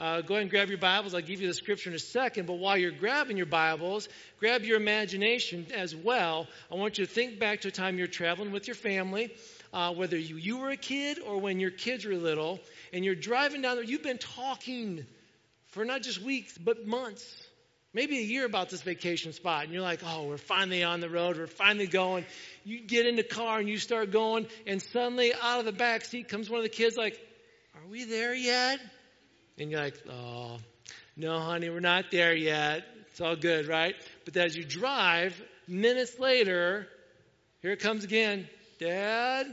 Go ahead and grab your Bibles. I'll give you the scripture in a second. But while you're grabbing your Bibles, grab your imagination as well. I want you to think back to a time you're traveling with your family, whether you were a kid or when your kids were little, and you're driving down there. You've been talking for not just weeks, but months, maybe a year about this vacation spot. And you're like, oh, we're finally on the road. We're finally going. You get in the car and you start going, and suddenly out of the back seat comes one of the kids like, are we there yet? And you're like, oh, no, honey, we're not there yet. It's all good, right? But as you drive, minutes later, here it comes again. Dad?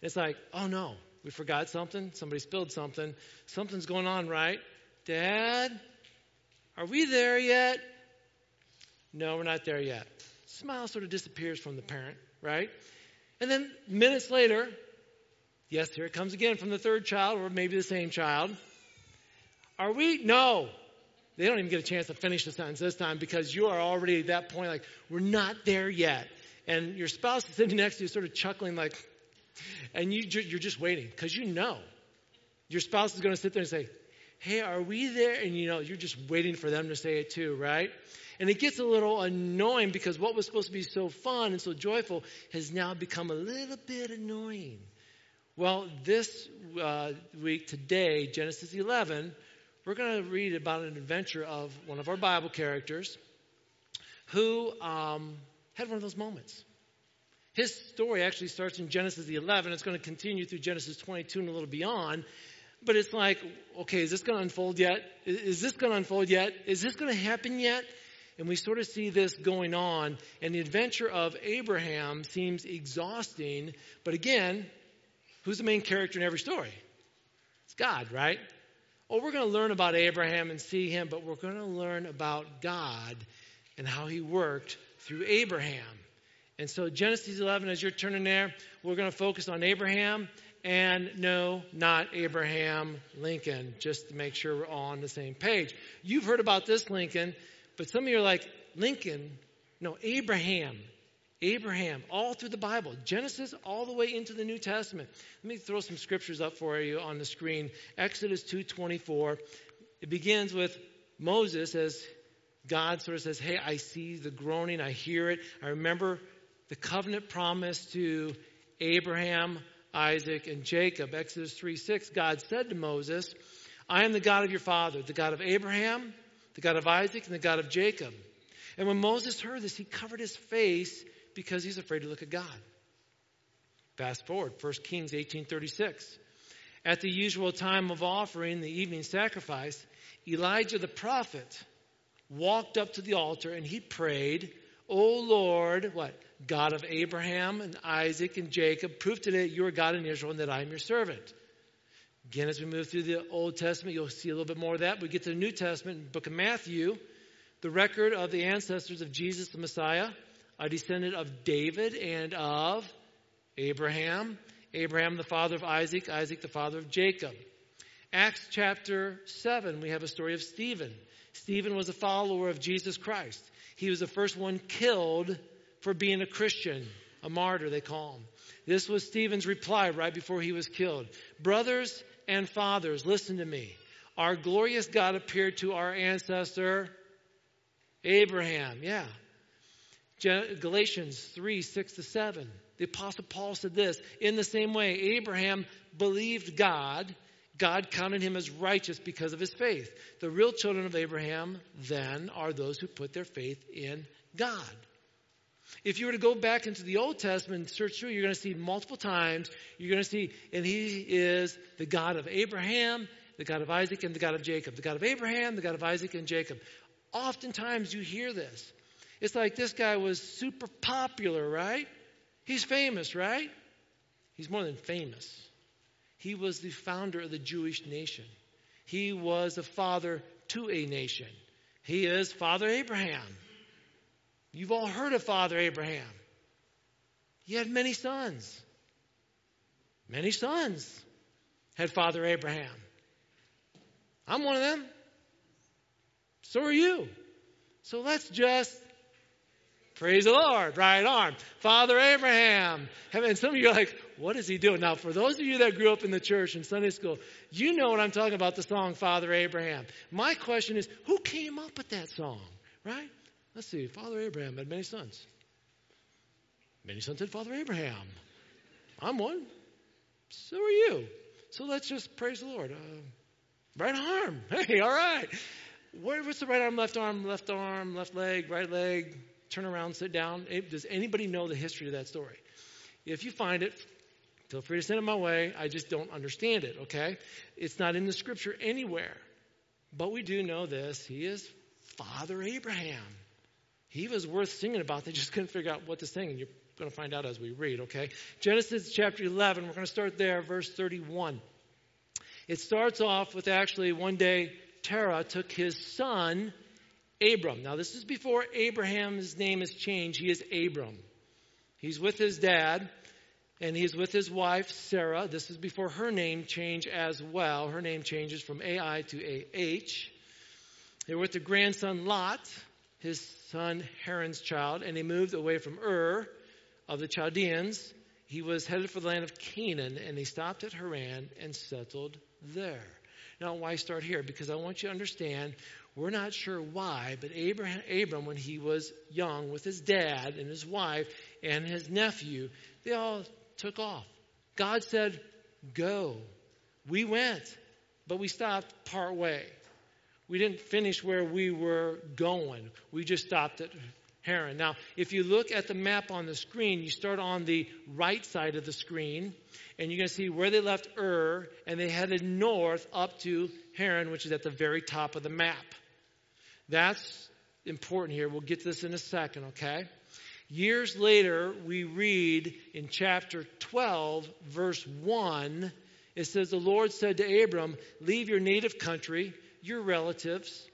It's like, oh, no, we forgot something. Somebody spilled something. Something's going on, right? Dad? Are we there yet? No, we're not there yet. Smile sort of disappears from the parent, right? And then minutes later, yes, here it comes again from the third child, or maybe the same child. Are we? No. They don't even get a chance to finish the sentence this time, because you are already at that point like, we're not there yet. And your spouse is sitting next to you sort of chuckling like, and you're just waiting, because you know your spouse is going to sit there and say, hey, are we there? And you know, you're just waiting for them to say it too, right? And it gets a little annoying, because what was supposed to be so fun and so joyful has now become a little bit annoying. Well, this week, today, Genesis 11, we're going to read about an adventure of one of our Bible characters who had one of those moments. His story actually starts in Genesis 11. It's going to continue through Genesis 22 and a little beyond. But it's like, okay, is this going to unfold yet? Is this going to unfold yet? Is this going to happen yet? And we sort of see this going on. And the adventure of Abraham seems exhausting. But again, who's the main character in every story? It's God, right? Oh, we're going to learn about Abraham and see him, but we're going to learn about God and how he worked through Abraham. And so Genesis 11, as you're turning there, we're going to focus on Abraham. And no, not Abraham Lincoln, just to make sure we're all on the same page. You've heard about this Lincoln, but some of you are like, Lincoln? No, Abraham. Abraham, all through the Bible. Genesis all the way into the New Testament. Let me throw some scriptures up for you on the screen. Exodus 2:24. It begins with Moses as God sort of says, hey, I see the groaning. I hear it. I remember the covenant promise to Abraham, Isaac, and Jacob. Exodus 3:6, God said to Moses, I am the God of your father, the God of Abraham, the God of Isaac, and the God of Jacob. And when Moses heard this, he covered his face because he's afraid to look at God. Fast forward, 1 Kings 18:36. At the usual time of offering the evening sacrifice, Elijah the prophet walked up to the altar and he prayed, O Lord, what? God of Abraham and Isaac and Jacob, prove today you are God in Israel and that I am your servant. Again, as we move through the Old Testament, you'll see a little bit more of that. We get to the New Testament, the book of Matthew, the record of the ancestors of Jesus the Messiah, a descendant of David and of Abraham. Abraham, the father of Isaac, Isaac, the father of Jacob. Acts chapter 7, we have a story of Stephen. Stephen was a follower of Jesus Christ. He was the first one killed for being a Christian, a martyr, they call him. This was Stephen's reply right before he was killed. Brothers and fathers, listen to me. Our glorious God appeared to our ancestor, Abraham. Yeah. Galatians 3:6-7. The Apostle Paul said this. In the same way, Abraham believed God. God counted him as righteous because of his faith. The real children of Abraham, then, are those who put their faith in God. If you were to go back into the Old Testament and search through, you're going to see multiple times. You're going to see, and he is the God of Abraham, the God of Isaac, and the God of Jacob. The God of Abraham, the God of Isaac, and Jacob. Oftentimes you hear this. It's like this guy was super popular, right? He's famous, right? He's more than famous. He was the founder of the Jewish nation. He was the father to a nation. He is Father Abraham. You've all heard of Father Abraham. He had many sons. Many sons had Father Abraham. I'm one of them. So are you. So let's just praise the Lord. Right arm. Father Abraham. And some of you are like, What is he doing? Now, for those of you that grew up in the church in Sunday school, you know what I'm talking about, the song, Father Abraham. My question is, who came up with that song, right? Let's see, Father Abraham had many sons. Many sons had Father Abraham. I'm one. So are you. So let's just praise the Lord. Right arm. Hey, all right. What's the right arm, left arm, left arm, left leg, right leg? Turn around, sit down. Does anybody know the history of that story? If you find it, feel free to send it my way. I just don't understand it, okay? It's not in the scripture anywhere. But we do know this. He is Father Abraham. He was worth singing about. They just couldn't figure out what to sing. And you're going to find out as we read, okay? Genesis chapter 11. We're going to start there, verse 31. It starts off with actually one day Terah took his son Abram. Now, this is before Abraham's name is changed. He is Abram. He's with his dad, and he's with his wife, Sarah. This is before her name change as well. Her name changes from A-I to A-H. They're with the grandson, Lot, his son, Haran's child, and he moved away from Ur of the Chaldeans. He was headed for the land of Canaan, and he stopped at Haran and settled there. Now, why start here? Because I want you to understand, we're not sure why, but Abram, when he was young, with his dad and his wife and his nephew, they all took off. God said, go. We went, but we stopped part way. We didn't finish where we were going. We just stopped at Haran. Now, if you look at the map on the screen, you start on the right side of the screen, and you're going to see where they left Ur, and they headed north up to Haran, which is at the very top of the map. That's important here. We'll get to this in a second, okay? Years later, we read in chapter 12, verse 1, it says, the Lord said to Abram, leave your native country, your relatives,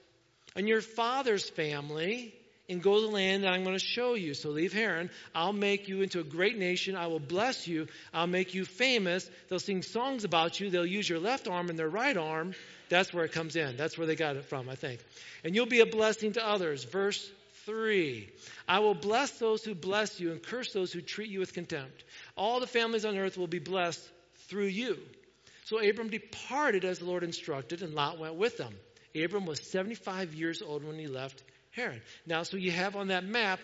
and your father's family, and go to the land that I'm going to show you. So leave Haran. I'll make you into a great nation. I will bless you. I'll make you famous. They'll sing songs about you. They'll use your left arm and their right arm. That's where it comes in. That's where they got it from, I think. And you'll be a blessing to others. Verse 3. I will bless those who bless you and curse those who treat you with contempt. All the families on earth will be blessed through you. So Abram departed as the Lord instructed, and Lot went with them. Abram was 75 years old when he left Haran. Now, so you have on that map,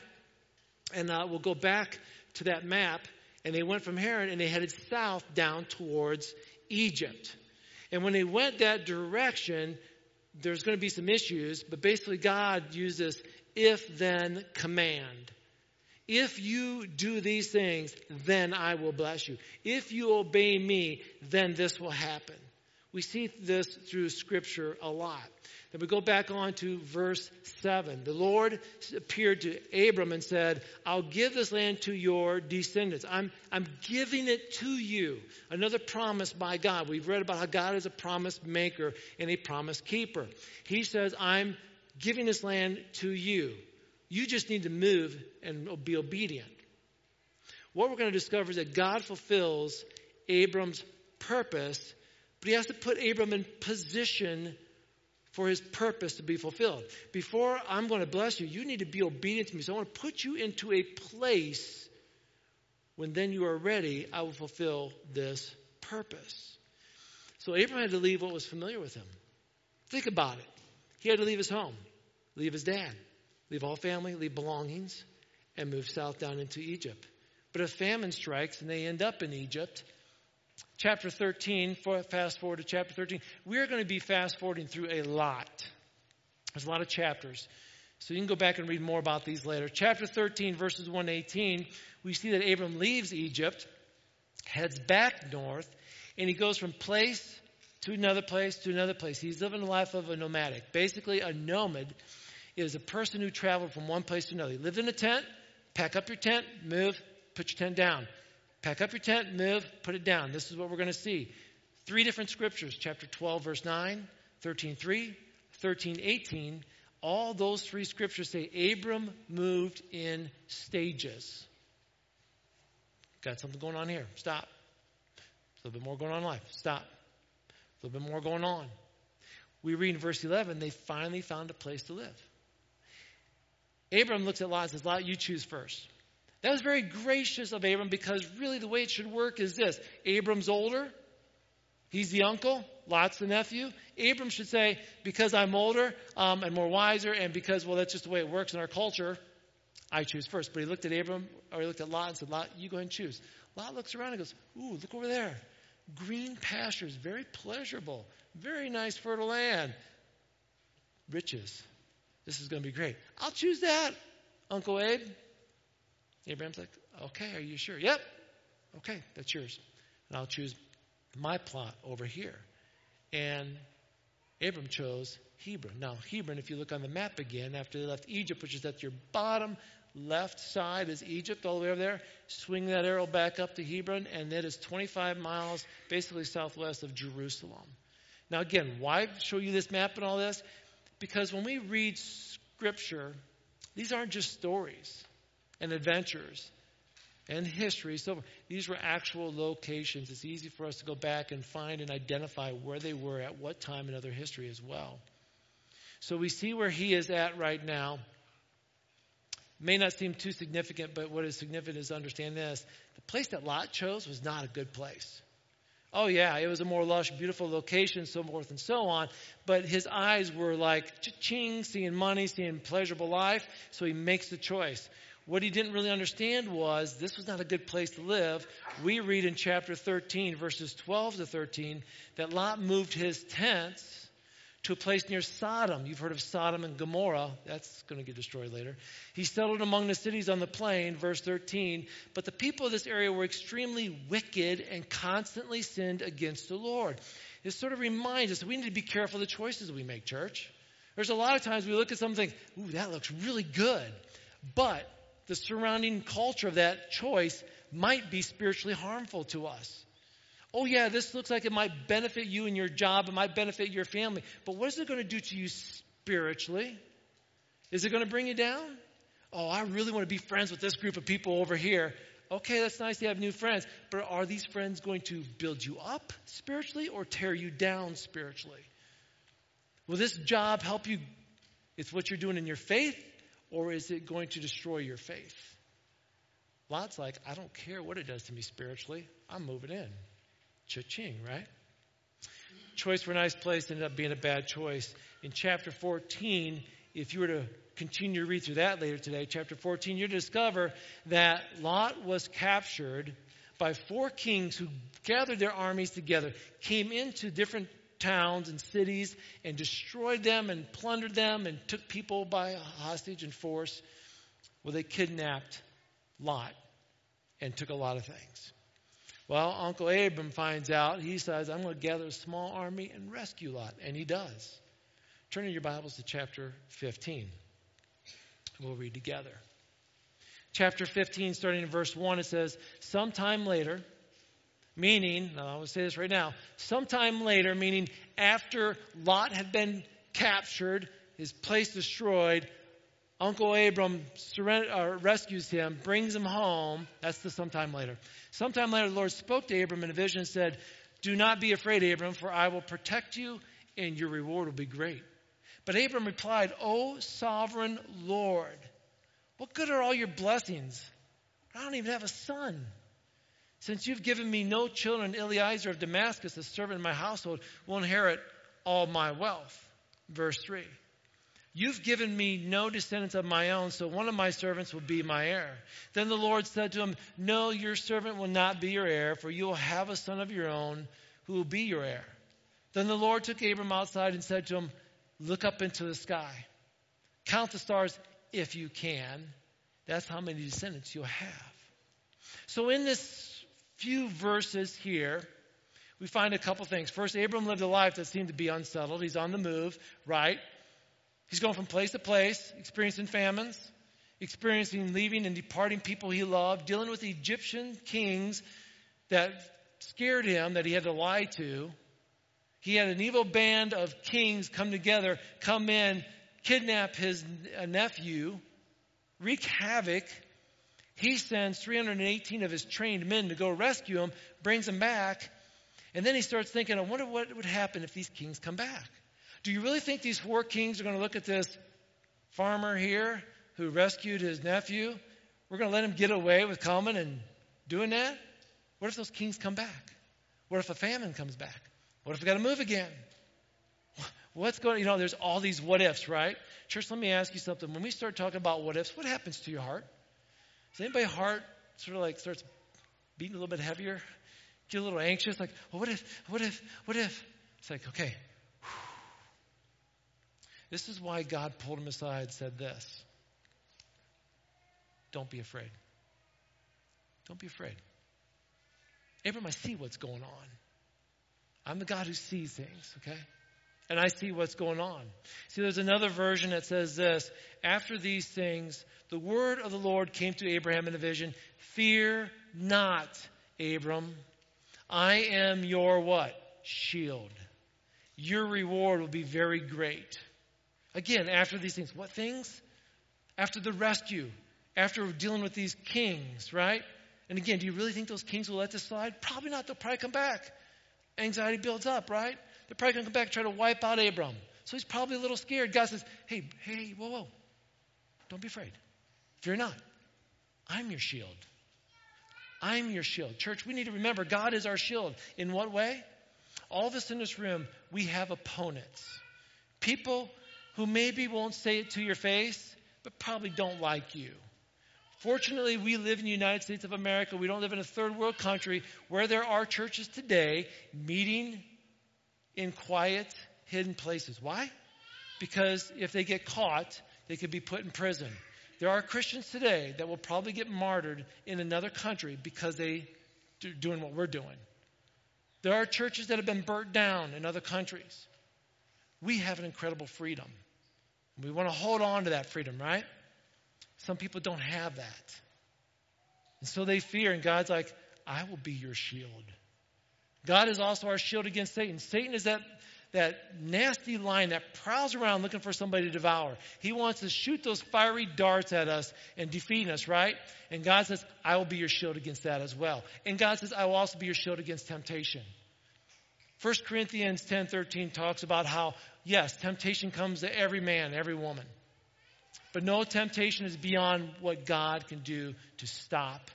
and we'll go back to that map, and they went from Haran, and they headed south down towards Egypt. And when they went that direction, there's going to be some issues, but basically God used this if-then command. If you do these things, then I will bless you. If you obey me, then this will happen. We see this through Scripture a lot. Then we go back on to verse 7. The Lord appeared to Abram and said, I'll give this land to your descendants. I'm giving it to you. Another promise by God. We've read about how God is a promise maker and a promise keeper. He says, I'm giving this land to you. You just need to move and be obedient. What we're going to discover is that God fulfills Abram's purpose, but he has to put Abram in position for his purpose to be fulfilled. Before I'm going to bless you, you need to be obedient to me. So I want to put you into a place when then you are ready, I will fulfill this purpose. So Abram had to leave what was familiar with him. Think about it. He had to leave his home, leave his dad, leave all family, leave belongings, and move south down into Egypt. But a famine strikes, and they end up in Egypt. Chapter 13, fast forward to chapter 13. We're going to be fast forwarding through a lot. There's a lot of chapters. So you can go back and read more about these later. Chapter 13, verses 1 to 18, we see that Abram leaves Egypt, heads back north, and he goes from place to another place to another place. He's living the life of a nomadic. Basically, a nomad is a person who traveled from one place to another. He lived in a tent, pack up your tent, move, put your tent down. Pack up your tent, move, put it down. This is what we're going to see. Three different scriptures, chapter 12, verse 9, 13:3, 13:18. All those three scriptures say Abram moved in stages. Got something going on here. Stop. A little bit more going on in life. Stop. A little bit more going on. We read in verse 11, they finally found a place to live. Abram looks at Lot and says, Lot, you choose first. That was very gracious of Abram, because really the way it should work is this. Abram's older. He's the uncle. Lot's the nephew. Abram should say, because I'm older and more wiser, and because, well, that's just the way it works in our culture, I choose first. But he looked at Abram, or he looked at Lot and said, Lot, you go ahead and choose. Lot looks around and goes, ooh, look over there. Green pastures, very pleasurable, very nice fertile land. Riches. This is going to be great. I'll choose that, Uncle Abe. Abraham's like, okay, are you sure? Yep. Okay, that's yours. And I'll choose my plot over here. And Abram chose Hebron. Now, Hebron, if you look on the map again, after they left Egypt, which is at your bottom left side is Egypt, all the way over there. Swing that arrow back up to Hebron, and that is 25 miles, basically southwest of Jerusalem. Now, again, why show you this map and all this? Because when we read Scripture, these aren't just stories and adventures and history. So these were actual locations. It's easy for us to go back and find and identify where they were at what time in other history as well. So we see where he is at right now. May not seem too significant, but what is significant is to understand this. The place that Lot chose was not a good place. Oh, yeah, it was a more lush, beautiful location, so forth and so on. But his eyes were like cha-ching, seeing money, seeing pleasurable life. So he makes the choice. What he didn't really understand was this was not a good place to live. We read in chapter 13, verses 12 to 13, that Lot moved his tents to a place near Sodom. You've heard of Sodom and Gomorrah. That's going to get destroyed later. He settled among the cities on the plain, verse 13. But the people of this area were extremely wicked and constantly sinned against the Lord. It sort of reminds us that we need to be careful of the choices we make, church. There's a lot of times we look at something, ooh, that looks really good. But the surrounding culture of that choice might be spiritually harmful to us. Oh, yeah, this looks like it might benefit you and your job. It might benefit your family. But what is it going to do to you spiritually? Is it going to bring you down? Oh, I really want to be friends with this group of people over here. Okay, that's nice to have new friends. But are these friends going to build you up spiritually or tear you down spiritually? Will this job help you? It's what you're doing in your faith, or is it going to destroy your faith? Lot's like, I don't care what it does to me spiritually. I'm moving in. Cha-ching, right? Choice for a nice place ended up being a bad choice. In chapter 14, if you were to continue to read through that later today, chapter 14, you'll discover that Lot was captured by four kings who gathered their armies together, came into different towns and cities and destroyed them and plundered them and took people by hostage and force. Well, they kidnapped Lot and took a lot of things. Well, Uncle Abram finds out. He says, I'm going to gather a small army and rescue Lot. And he does. Turn in your Bibles to chapter 15. We'll read together. Chapter 15, starting in verse 1, it says, sometime later, meaning, I will say this right now, sometime later, meaning after Lot had been captured, his place destroyed, Uncle Abram rescues him, brings him home. That's the sometime later. Sometime later, the Lord spoke to Abram in a vision and said, do not be afraid, Abram, for I will protect you and your reward will be great. But Abram replied, O sovereign Lord, what good are all your blessings? I don't even have a son. Since you've given me no children, Eliezer of Damascus, a servant in my household, will inherit all my wealth. Verse 3. You've given me no descendants of my own, so one of my servants will be my heir. Then the Lord said to him, no, your servant will not be your heir, for you will have a son of your own who will be your heir. Then the Lord took Abram outside and said to him, look up into the sky. Count the stars if you can. That's how many descendants you'll have. So in this few verses here, we find a couple things. First, Abram lived a life that seemed to be unsettled. He's on the move, right? He's going from place to place, experiencing famines, experiencing leaving and departing people he loved, dealing with Egyptian kings that scared him, that he had to lie to. He had an evil band of kings come together, come in, kidnap his nephew, wreak havoc. He sends 318 of his trained men to go rescue him, brings him back, and then he starts thinking, I wonder what would happen if these kings come back. Do you really think these four kings are going to look at this farmer here who rescued his nephew, We're going to let him get away with coming and doing that? What if those kings come back? What if a famine comes back? What if we got to move again? What's going on? You know, there's all these what ifs, right? Church, let me ask you something. When we start talking about what ifs, what happens to your heart? Does anybody's heart sort of like starts beating a little bit heavier? Get a little anxious? Like, well, what if? It's like, okay. This is why God pulled him aside and said this. Don't be afraid. Don't be afraid. Abraham, I see what's going on. I'm the God who sees things, okay? And I see what's going on. See, there's another version that says this. After these things, the word of the Lord came to Abraham in a vision. Fear not, Abram. I am your what? Shield. Your reward will be very great. Again, after these things. What things? After the rescue. After dealing with these kings, right? And again, do you really think those kings will let this slide? Probably not. They'll probably come back. Anxiety builds up, right? They're probably going to come back and try to wipe out Abram. So he's probably a little scared. God says, hey, whoa. Don't be afraid. Fear not. I'm your shield. I'm your shield. Church, we need to remember God is our shield. In what way? All of us in this room, we have opponents. People who maybe won't say it to your face, but probably don't like you. Fortunately, we live in the United States of America. We don't live in a third world country where there are churches today meeting in quiet, hidden places. Why? Because if they get caught, they could be put in prison. There are Christians today that will probably get martyred in another country because they're doing what we're doing. There are churches that have been burnt down in other countries. We have an incredible freedom. We want to hold on to that freedom, right? Some people don't have that. And so they fear, and God's like, I will be your shield. God is also our shield against Satan. Satan is that nasty lion that prowls around looking for somebody to devour. He wants to shoot those fiery darts at us and defeat us, right? And God says, I will be your shield against that as well. And God says, I will also be your shield against temptation. 1 Corinthians 10:13 talks about how, yes, temptation comes to every man, every woman. But no temptation is beyond what God can do to stop.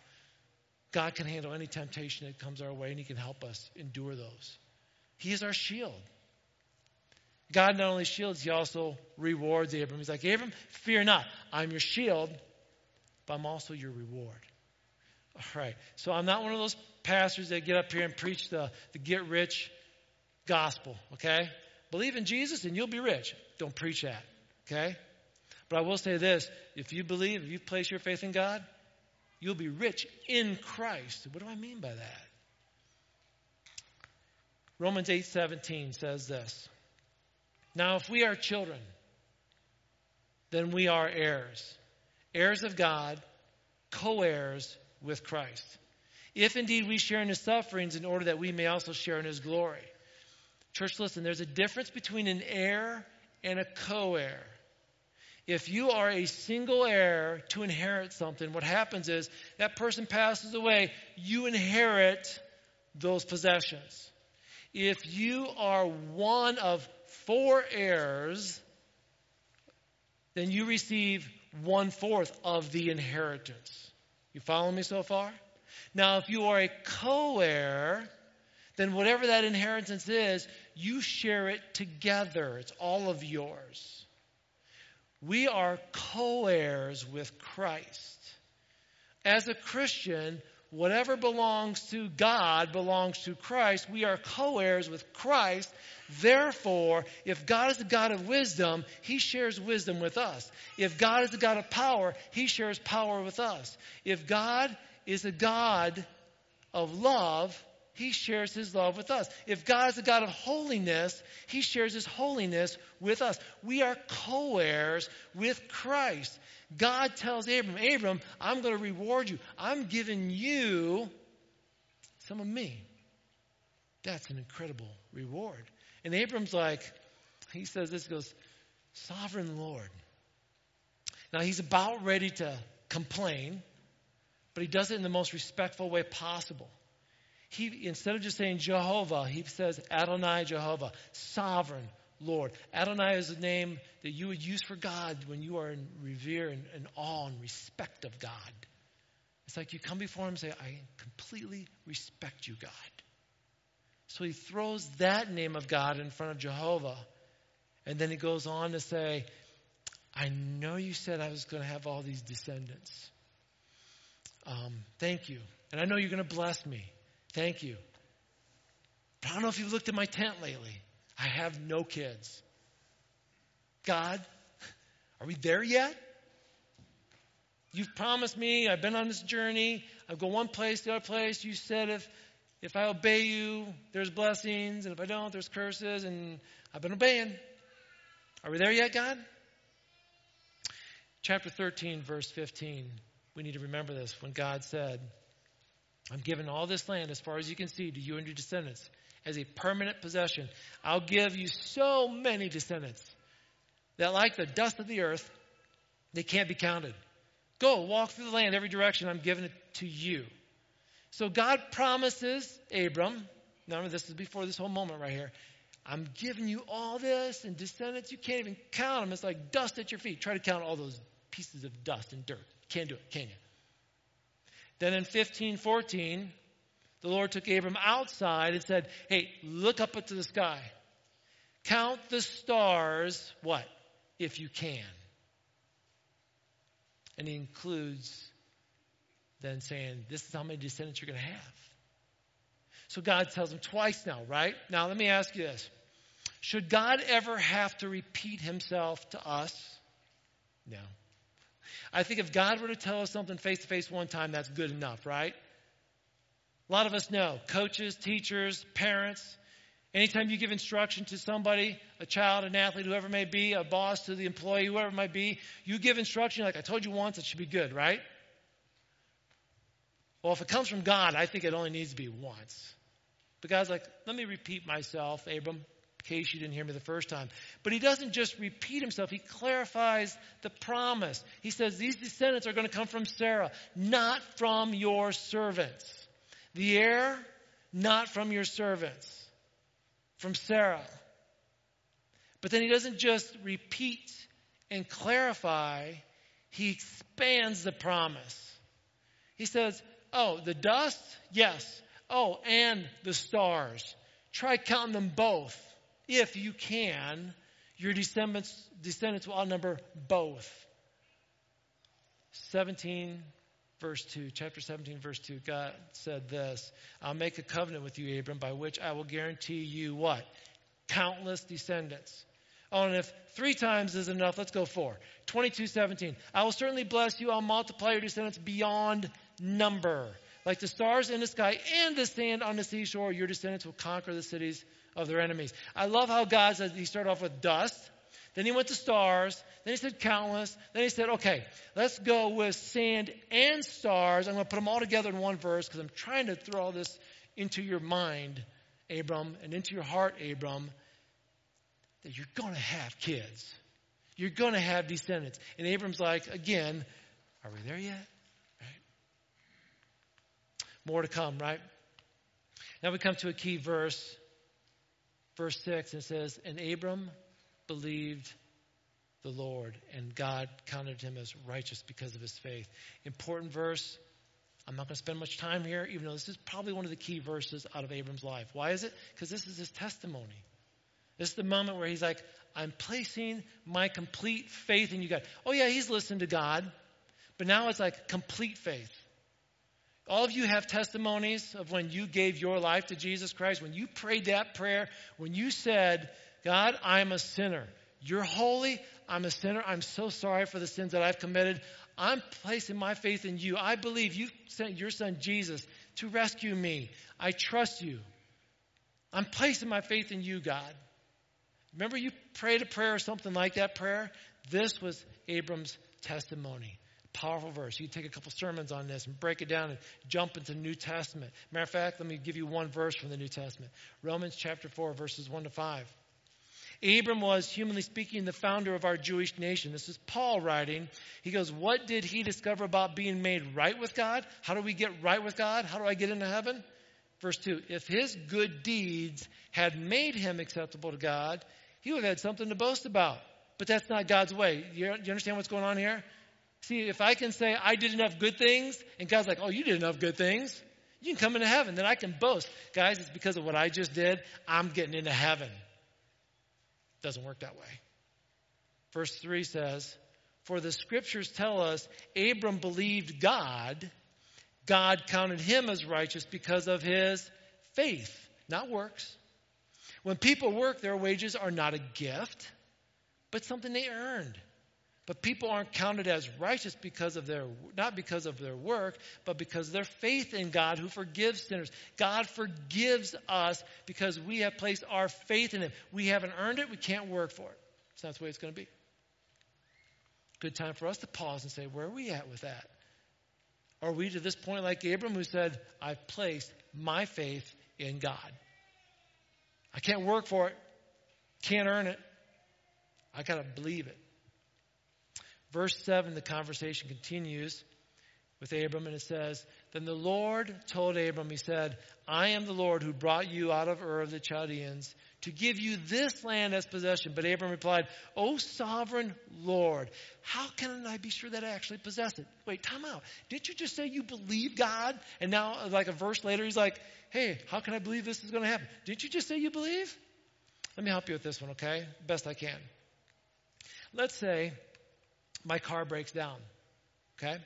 God can handle any temptation that comes our way, and he can help us endure those. He is our shield. God not only shields, he also rewards Abram. He's like, Abram, fear not. I'm your shield, but I'm also your reward. All right, so I'm not one of those pastors that get up here and preach the get-rich gospel, okay? Believe in Jesus and you'll be rich. Don't preach that, okay? But I will say this, if you believe, if you place your faith in God, you'll be rich in Christ. What do I mean by that? Romans 8:17 says this. Now, if we are children, then we are heirs. Heirs of God, co-heirs with Christ. If indeed we share in his sufferings in order that we may also share in his glory. Church, listen, there's a difference between an heir and a co-heir. If you are a single heir to inherit something, what happens is that person passes away, you inherit those possessions. If you are one of four heirs, then you receive 1/4 of the inheritance. You follow me so far? Now, if you are a co-heir, then whatever that inheritance is, you share it together. It's all of yours. We are co-heirs with Christ. As a Christian, whatever belongs to God belongs to Christ. We are co-heirs with Christ. Therefore, if God is the God of wisdom, he shares wisdom with us. If God is the God of power, he shares power with us. If God is a God of love, he shares his love with us. If God is a God of holiness, he shares his holiness with us. We are co-heirs with Christ. God tells Abram, Abram, I'm going to reward you. I'm giving you some of me. That's an incredible reward. And Abram's like, he says this, he goes, Sovereign Lord. Now he's about ready to complain, but he does it in the most respectful way possible. He, instead of just saying Jehovah, he says Adonai Jehovah, Sovereign Lord. Adonai is a name that you would use for God when you are in revere and awe and respect of God. It's like you come before him and say, I completely respect you, God. So he throws that name of God in front of Jehovah. And then he goes on to say, I know you said I was going to have all these descendants. Thank you. And I know you're going to bless me. Thank you. But I don't know if you've looked at my tent lately. I have no kids. God, are we there yet? You've promised me. I've been on this journey. I go one place to the other place. You said if I obey you, there's blessings. And if I don't, there's curses. And I've been obeying. Are we there yet, God? Chapter 13, verse 15. We need to remember this. When God said, I'm giving all this land as far as you can see to you and your descendants as a permanent possession. I'll give you so many descendants that like the dust of the earth, they can't be counted. Go, walk through the land every direction. I'm giving it to you. So God promises Abram, remember this is before this whole moment right here, I'm giving you all this and descendants. You can't even count them. It's like dust at your feet. Try to count all those pieces of dust and dirt. Can't do it, can you? Then in 15:14, the Lord took Abram outside and said, hey, look up into the sky. Count the stars, what? If you can. And he includes then saying, this is how many descendants you're going to have. So God tells him twice now, right? Now let me ask you this. Should God ever have to repeat himself to us? No. I think if God were to tell us something face-to-face one time, that's good enough, right? A lot of us know. Coaches, teachers, parents. Anytime you give instruction to somebody, a child, an athlete, whoever it may be, a boss to the employee, whoever it might be, you give instruction like I told you once, it should be good, right? Well, if it comes from God, I think it only needs to be once. But God's like, let me repeat myself, Abram, in case you didn't hear me the first time. But he doesn't just repeat himself. He clarifies the promise. He says, these descendants are going to come from Sarah, not from your servants. The heir, not from your servants, from Sarah. But then he doesn't just repeat and clarify. He expands the promise. He says, oh, the dust? Yes. Oh, and the stars. Try counting them both. If you can, your descendants will outnumber both. 17, verse 2, chapter 17, verse 2, God said this, I'll make a covenant with you, Abram, by which I will guarantee you what? Countless descendants. Oh, and if 3 times is enough, let's go 4. 22:17, I will certainly bless you. I'll multiply your descendants beyond number. Like the stars in the sky and the sand on the seashore, your descendants will conquer the cities of their enemies. I love how God says he started off with dust. Then he went to stars. Then he said countless. Then he said, okay, let's go with sand and stars. I'm going to put them all together in one verse because I'm trying to throw all this into your mind, Abram, and into your heart, Abram, that you're going to have kids. You're going to have descendants. And Abram's like, again, are we there yet? More to come, right? Now we come to a key verse, verse 6, and it says, and Abram believed the Lord, and God counted him as righteous because of his faith. Important verse. I'm not going to spend much time here, even though this is probably one of the key verses out of Abram's life. Why is it? Because this is his testimony. This is the moment where he's like, I'm placing my complete faith in you, God. Oh, yeah, he's listened to God, but now it's like complete faith. All of you have testimonies of when you gave your life to Jesus Christ, when you prayed that prayer, when you said, God, I'm a sinner. You're holy. I'm a sinner. I'm so sorry for the sins that I've committed. I'm placing my faith in you. I believe you sent your son Jesus to rescue me. I trust you. I'm placing my faith in you, God. Remember you prayed a prayer or something like that prayer? This was Abram's testimony. Powerful verse. You can take a couple sermons on this and break it down and jump into the New Testament. Matter of fact, let me give you one verse from the New Testament. Romans chapter 4, verses 1 to 5. Abram was, humanly speaking, the founder of our Jewish nation. This is Paul writing. He goes, what did he discover about being made right with God? How do we get right with God? How do I get into heaven? Verse 2, if his good deeds had made him acceptable to God, he would have had something to boast about. But that's not God's way. You understand what's going on here? See, if I can say I did enough good things, and God's like, oh, you did enough good things, you can come into heaven. Then I can boast. Guys, it's because of what I just did, I'm getting into heaven. It doesn't work that way. Verse 3 says, for the scriptures tell us Abram believed God. God counted him as righteous because of his faith, not works. When people work, their wages are not a gift, but something they earned. But people aren't counted as righteous because of their, not because of their work, but because of their faith in God who forgives sinners. God forgives us because we have placed our faith in him. We haven't earned it. We can't work for it. So that's the way it's going to be. Good time for us to pause and say, where are we at with that? Are we to this point like Abram who said, I've placed my faith in God. I can't work for it. Can't earn it. I got to believe it. Verse 7, the conversation continues with Abram, and it says, then the Lord told Abram, he said, I am the Lord who brought you out of Ur of the Chaldeans to give you this land as possession. But Abram replied, O sovereign Lord, how can I be sure that I actually possess it? Wait, time out. Did you just say you believe God? And now, like a verse later, he's like, hey, how can I believe this is going to happen? Didn't you just say you believe? Let me help you with this one, okay? Best I can. Let's say my car breaks down, okay?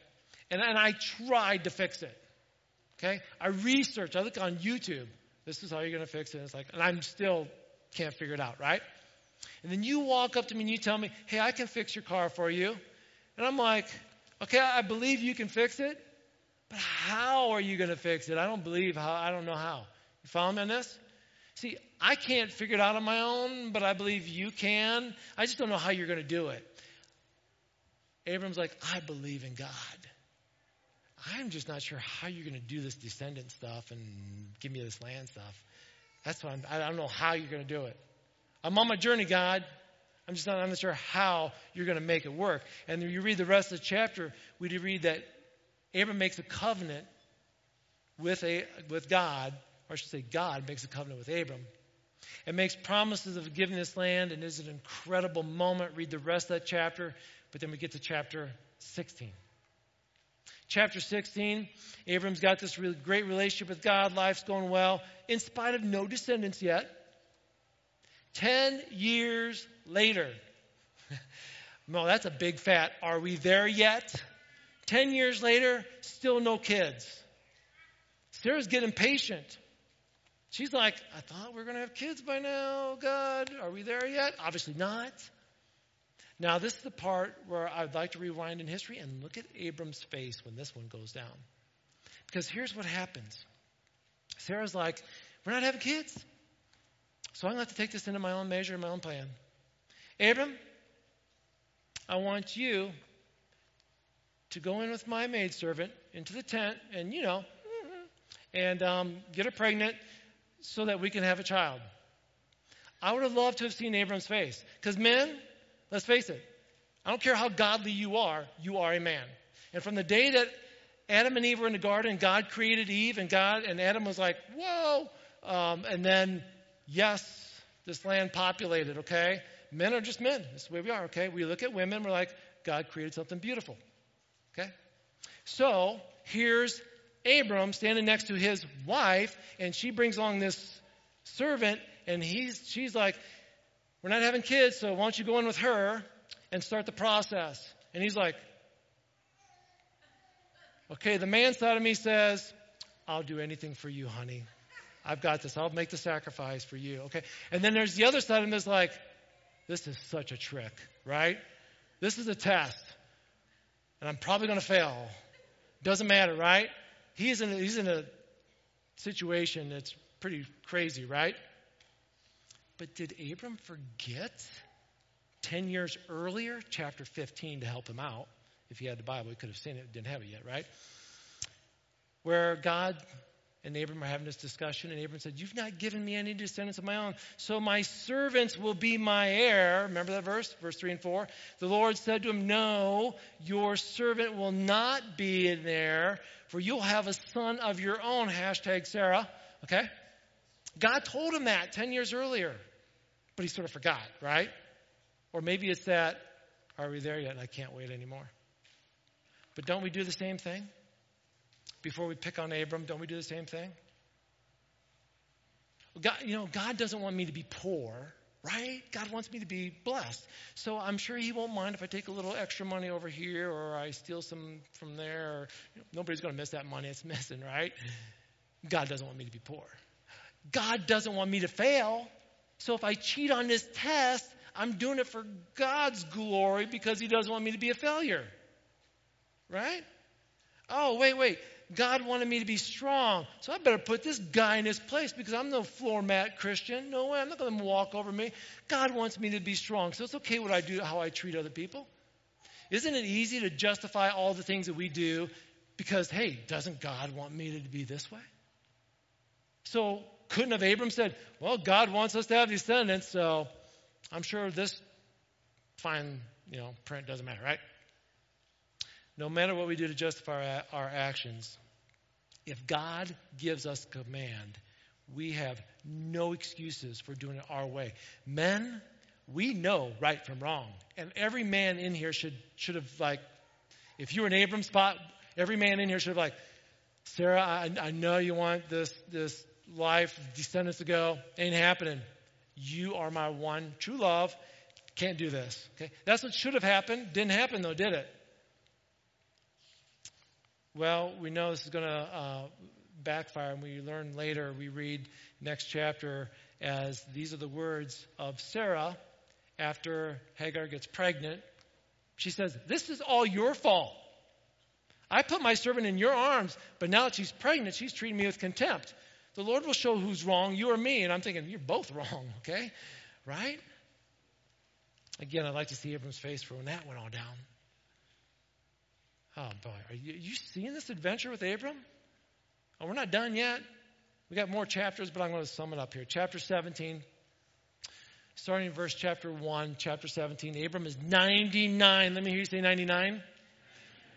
And I tried to fix it, okay? I researched. I look on YouTube. This is how you're going to fix it. And it's like, and I'm still can't figure it out, right? And then you walk up to me and you tell me, hey, I can fix your car for you. And I'm like, okay, I believe you can fix it, but how are you going to fix it? I don't believe how. I don't know how. You follow me on this? See, I can't figure it out on my own, but I believe you can. I just don't know how you're going to do it. Abram's like, I believe in God. I'm just not sure how you're going to do this descendant stuff and give me this land stuff. That's what I don't know how you're going to do it. I'm on my journey, God. I'm not sure how you're going to make it work. And you read the rest of the chapter, we read that Abram makes a covenant with God, or I should say God makes a covenant with Abram. It makes promises of giving this land, and it's an incredible moment. Read the rest of that chapter, but then we get to chapter 16. Chapter 16, Abram's got this really great relationship with God. Life's going well, in spite of no descendants yet. 10 years later. No, that's a big fat, are we there yet? 10 years later, still no kids. Sarah's getting impatient. She's like, I thought we were going to have kids by now, God. Are we there yet? Obviously not. Now, this is the part where I'd like to rewind in history and look at Abram's face when this one goes down. Because here's what happens. Sarah's like, we're not having kids. So I'm going to have to take this into my own measure and my own plan. Abram, I want you to go in with my maidservant into the tent and, you know, and get her pregnant so that we can have a child. I would have loved to have seen Abram's face. Because men, let's face it, I don't care how godly you are a man. And from the day that Adam and Eve were in the garden, God created Eve, and God and Adam was like, whoa. And then, yes, this land populated, okay? Men are just men. That's the way we are, okay? We look at women, we're like, God created something beautiful, okay? So here's Abram standing next to his wife, and she brings along this servant, and she's like, we're not having kids, so why don't you go in with her and start the process? And he's like, okay, the man side of me says, I'll do anything for you, honey. I've got this. I'll make the sacrifice for you, okay? And then there's the other side of him that's like, this is such a trick, right? This is a test, and I'm probably going to fail. Doesn't matter, right? He's in a situation that's pretty crazy, right? But did Abram forget 10 years earlier, chapter 15, to help him out? If he had the Bible, he could have seen it. Didn't have it yet, right? Where God and Abram are having this discussion, and Abram said, you've not given me any descendants of my own, so my servants will be my heir. Remember that verse? Verse 3 and 4. The Lord said to him, no, your servant will not be an heir, for you'll have a son of your own. Hashtag Sarah. Okay? God told him that 10 years earlier, but he sort of forgot, right? Or maybe it's that, are we there yet? And I can't wait anymore. But don't we do the same thing? Before we pick on Abram, don't we do the same thing? God, you know, God doesn't want me to be poor, right? God wants me to be blessed. So I'm sure he won't mind if I take a little extra money over here or I steal some from there. Or, you know, nobody's going to miss that money. It's missing, right? God doesn't want me to be poor. God doesn't want me to fail. So if I cheat on this test, I'm doing it for God's glory because he doesn't want me to be a failure, right? Oh, wait. God wanted me to be strong, so I better put this guy in his place because I'm no floor mat Christian. No way, I'm not going to walk over me. God wants me to be strong, so it's okay what I do, how I treat other people. Isn't it easy to justify all the things that we do because, hey, doesn't God want me to be this way? So couldn't have Abram said, well, God wants us to have descendants, so I'm sure this fine, you know, print doesn't matter, right? No matter what we do to justify our actions, if God gives us command, we have no excuses for doing it our way. Men, we know right from wrong. And every man in here should have, like, if you were in Abram's spot, every man in here should have, like, Sarah, I know you want this life, descendants to go. Ain't happening. You are my one true love. Can't do this. Okay? That's what should have happened. Didn't happen, though, did it? Well, we know this is going to backfire, and we learn later, we read next chapter as these are the words of Sarah after Hagar gets pregnant. She says, this is all your fault. I put my servant in your arms, but now that she's pregnant, she's treating me with contempt. The Lord will show who's wrong, you or me. And I'm thinking, you're both wrong, okay? Right? Again, I'd like to see Abram's face for when that went all down. Oh, boy, are you seeing this adventure with Abram? Oh, we're not done yet. We got more chapters, but I'm going to sum it up here. Chapter 17, starting in verse chapter 1, chapter 17. Abram is 99. Let me hear you say 99.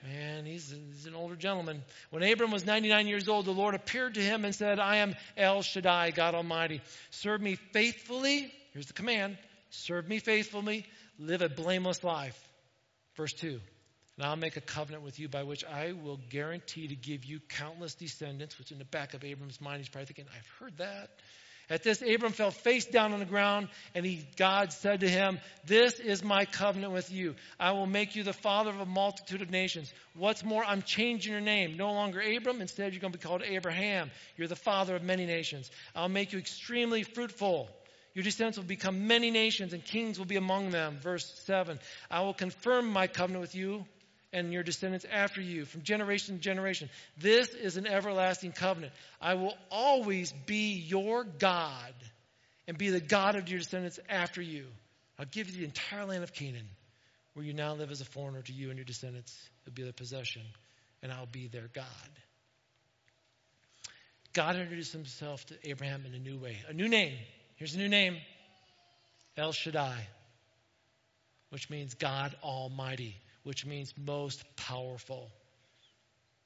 Man, he's an older gentleman. When Abram was 99 years old, the Lord appeared to him and said, I am El Shaddai, God Almighty. Serve me faithfully. Here's the command. Serve me faithfully. Live a blameless life. Verse 2. And I'll make a covenant with you by which I will guarantee to give you countless descendants, which in the back of Abram's mind, he's probably thinking, I've heard that. At this, Abram fell face down on the ground, and God said to him, this is my covenant with you. I will make you the father of a multitude of nations. What's more, I'm changing your name. No longer Abram. Instead, you're going to be called Abraham. You're the father of many nations. I'll make you extremely fruitful. Your descendants will become many nations, and kings will be among them. Verse 7, I will confirm my covenant with you and your descendants after you, from generation to generation. This is an everlasting covenant. I will always be your God and be the God of your descendants after you. I'll give you the entire land of Canaan, where you now live as a foreigner. To you and your descendants, it'll be their possession, and I'll be their God. God introduced himself to Abraham in a new way, a new name. Here's a new name, El Shaddai, which means God Almighty, which means most powerful.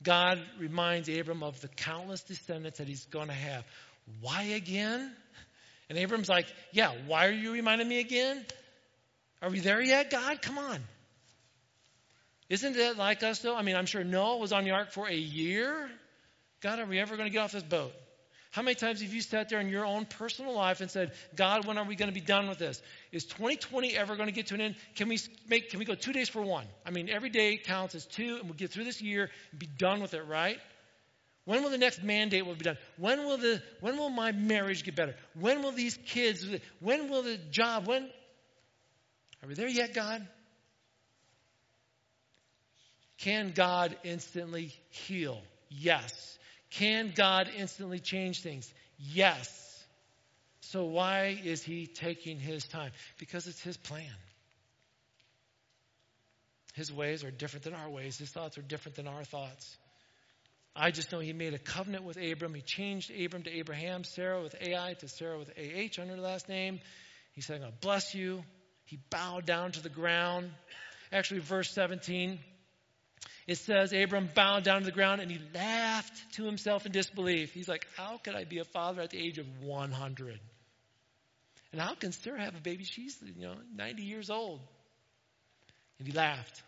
God reminds Abram of the countless descendants that he's going to have. Why again? And Abram's like, yeah, why are you reminding me again? Are we there yet, God? Come on. Isn't it like us, though? I mean, I'm sure Noah was on the ark for a year. God, are we ever going to get off this boat? How many times have you sat there in your own personal life and said, God, when are we going to be done with this? Is 2020 ever going to get to an end? Can we go 2 days for one? I mean, every day counts as two, and we'll get through this year and be done with it, right? When will the next mandate will be done? When will my marriage get better? When will these kids, when will the job, when? Are we there yet, God? Can God instantly heal? Yes. Can God instantly change things? Yes. So why is he taking his time? Because it's his plan. His ways are different than our ways. His thoughts are different than our thoughts. I just know he made a covenant with Abram. He changed Abram to Abraham, Sarah with AI to Sarah with AH under the last name. He said, I'm going to bless you. He bowed down to the ground. Actually, verse 17, it says, Abram bowed down to the ground and he laughed to himself in disbelief. He's like, how could I be a father at the age of 100? And how can Sarah have a baby? She's, 90 years old. And he laughed.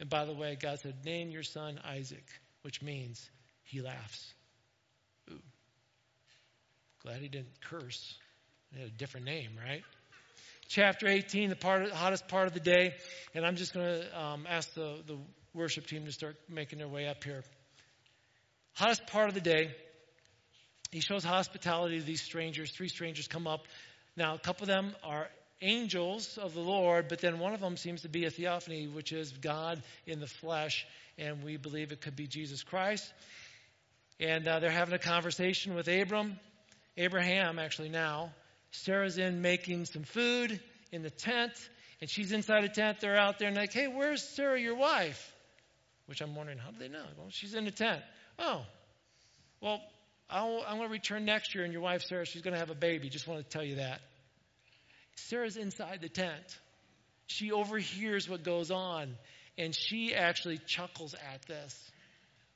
And by the way, God said, name your son Isaac, which means he laughs. Ooh. Glad he didn't curse. He had a different name, right? Chapter 18, the hottest part of the day. And I'm just going to ask the worship team to start making their way up here. Hottest part of the day. He shows hospitality to these strangers. Three strangers come up. Now, a couple of them are angels of the Lord, but then one of them seems to be a theophany, which is God in the flesh, and we believe it could be Jesus Christ. And they're having a conversation with Abraham actually now. Sarah's in making some food in the tent, and she's inside a tent. They're out there and like, hey, where's Sarah, your wife? Which I'm wondering, how do they know? Well, she's in the tent. Oh, well, I'm going to return next year, and your wife, Sarah, she's going to have a baby. Just want to tell you that. Sarah's inside the tent. She overhears what goes on, and she actually chuckles at this.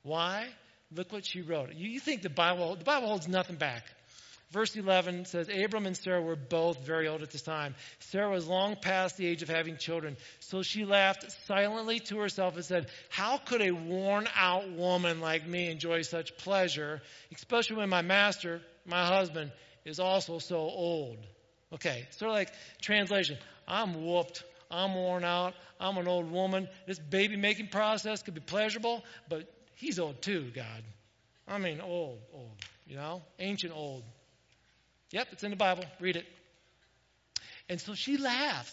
Why? Look what she wrote. You think the Bible holds nothing back. Verse 11 says, Abram and Sarah were both very old at this time. Sarah was long past the age of having children. So she laughed silently to herself and said, how could a worn-out woman like me enjoy such pleasure, especially when my master, my husband, is also so old? Okay, sort of like translation. I'm whooped. I'm worn out. I'm an old woman. This baby-making process could be pleasurable, but he's old too, God. I mean, old, you know, ancient old. Yep, it's in the Bible. Read it. And so she laughs.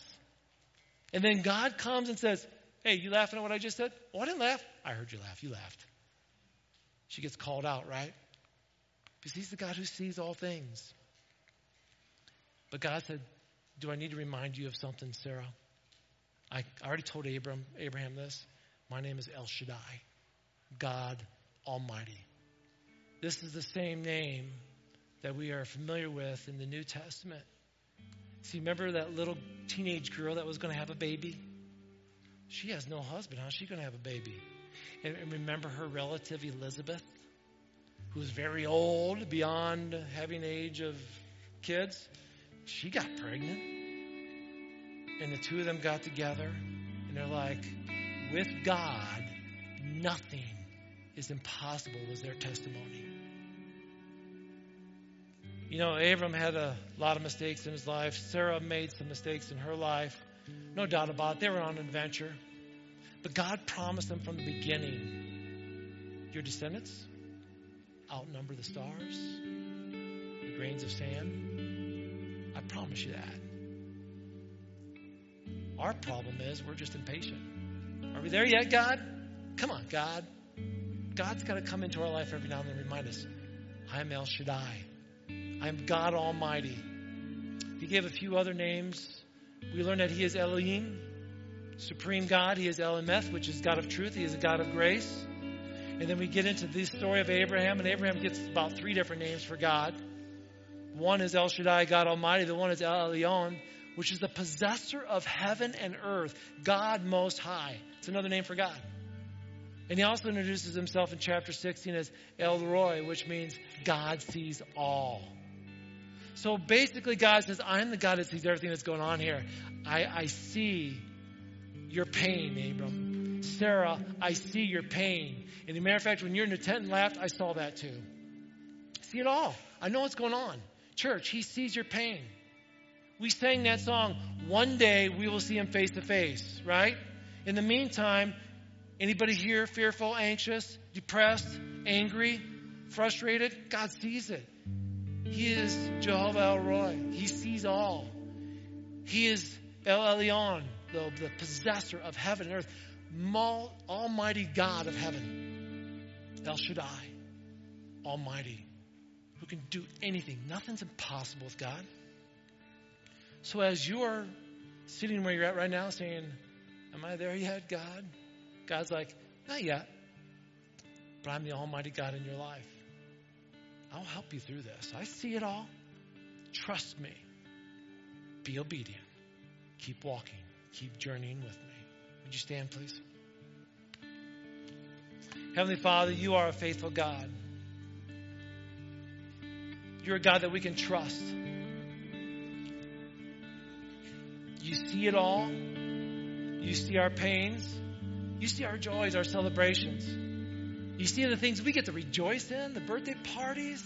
And then God comes and says, hey, you laughing at what I just said? Oh, I didn't laugh. I heard you laugh. You laughed. She gets called out, right? Because he's the God who sees all things. But God said, do I need to remind you of something, Sarah? I already told Abraham this. My name is El Shaddai, God Almighty. This is the same name that we are familiar with in the New Testament. See, remember that little teenage girl that was going to have a baby? She has no husband. How's she going to have a baby? And remember her relative Elizabeth, who was very old, beyond having age of kids? She got pregnant. And the two of them got together, and they're like, with God, nothing is impossible, was their testimony. You know, Abram had a lot of mistakes in his life. Sarah made some mistakes in her life. No doubt about it. They were on an adventure. But God promised them from the beginning, your descendants outnumber the stars, the grains of sand. I promise you that. Our problem is we're just impatient. Are we there yet, God? Come on, God. God's got to come into our life every now and then and remind us, I am El Shaddai. I'm God Almighty. He gave a few other names. We learn that he is Elohim, supreme God. He is El Meth, which is God of truth. He is a God of grace. And then we get into this story of Abraham, and Abraham gets about three different names for God. One is El Shaddai, God Almighty. The one is El Elyon, which is the possessor of heaven and earth, God Most High. It's another name for God. And he also introduces himself in chapter 16 as El Roi, which means God sees all. So basically, God says, I'm the God that sees everything that's going on here. I see your pain, Abram. Sarah, I see your pain. And as a matter of fact, when you're in the tent and laughed, I saw that too. See it all. I know what's going on. Church, he sees your pain. We sang that song, one day we will see him face to face, right? In the meantime, anybody here fearful, anxious, depressed, angry, frustrated? God sees it. He is Jehovah El Roy. He sees all. He is El Elyon, the possessor of heaven and earth, almighty God of heaven. El Shaddai, almighty, who can do anything. Nothing's impossible with God. So as you are sitting where you're at right now saying, am I there yet, God? God's like, not yet, but I'm the almighty God in your life. I'll help you through this. I see it all. Trust me. Be obedient. Keep walking. Keep journeying with me. Would you stand, please? Heavenly Father, you are a faithful God. You're a God that we can trust. You see it all. You see our pains. You see our joys, our celebrations. You see the things we get to rejoice in, the birthday parties,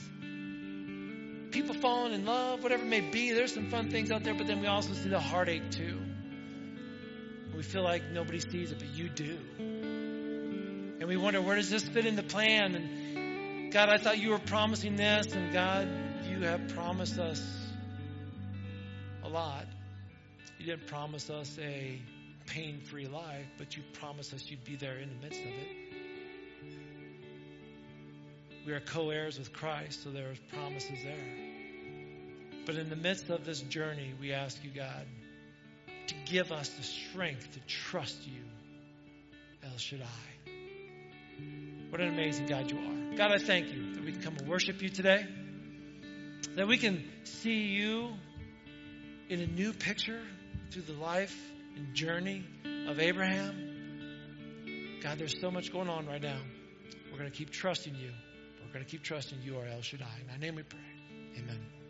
people falling in love, whatever it may be. There's some fun things out there, but then we also see the heartache too. We feel like nobody sees it, but you do. And we wonder, where does this fit in the plan? And God, I thought you were promising this, and God, you have promised us a lot. You didn't promise us a pain-free life, but you promised us you'd be there in the midst of it. We are co-heirs with Christ, so there's promises there. But in the midst of this journey, we ask you, God, to give us the strength to trust you, El Shaddai. What an amazing God you are. God, I thank you that we can come and worship you today, that we can see you in a new picture through the life and journey of Abraham. God, there's so much going on right now. We're going to keep trusting you. We're going to keep trusting you, our El Shaddai. In thy name we pray. Amen.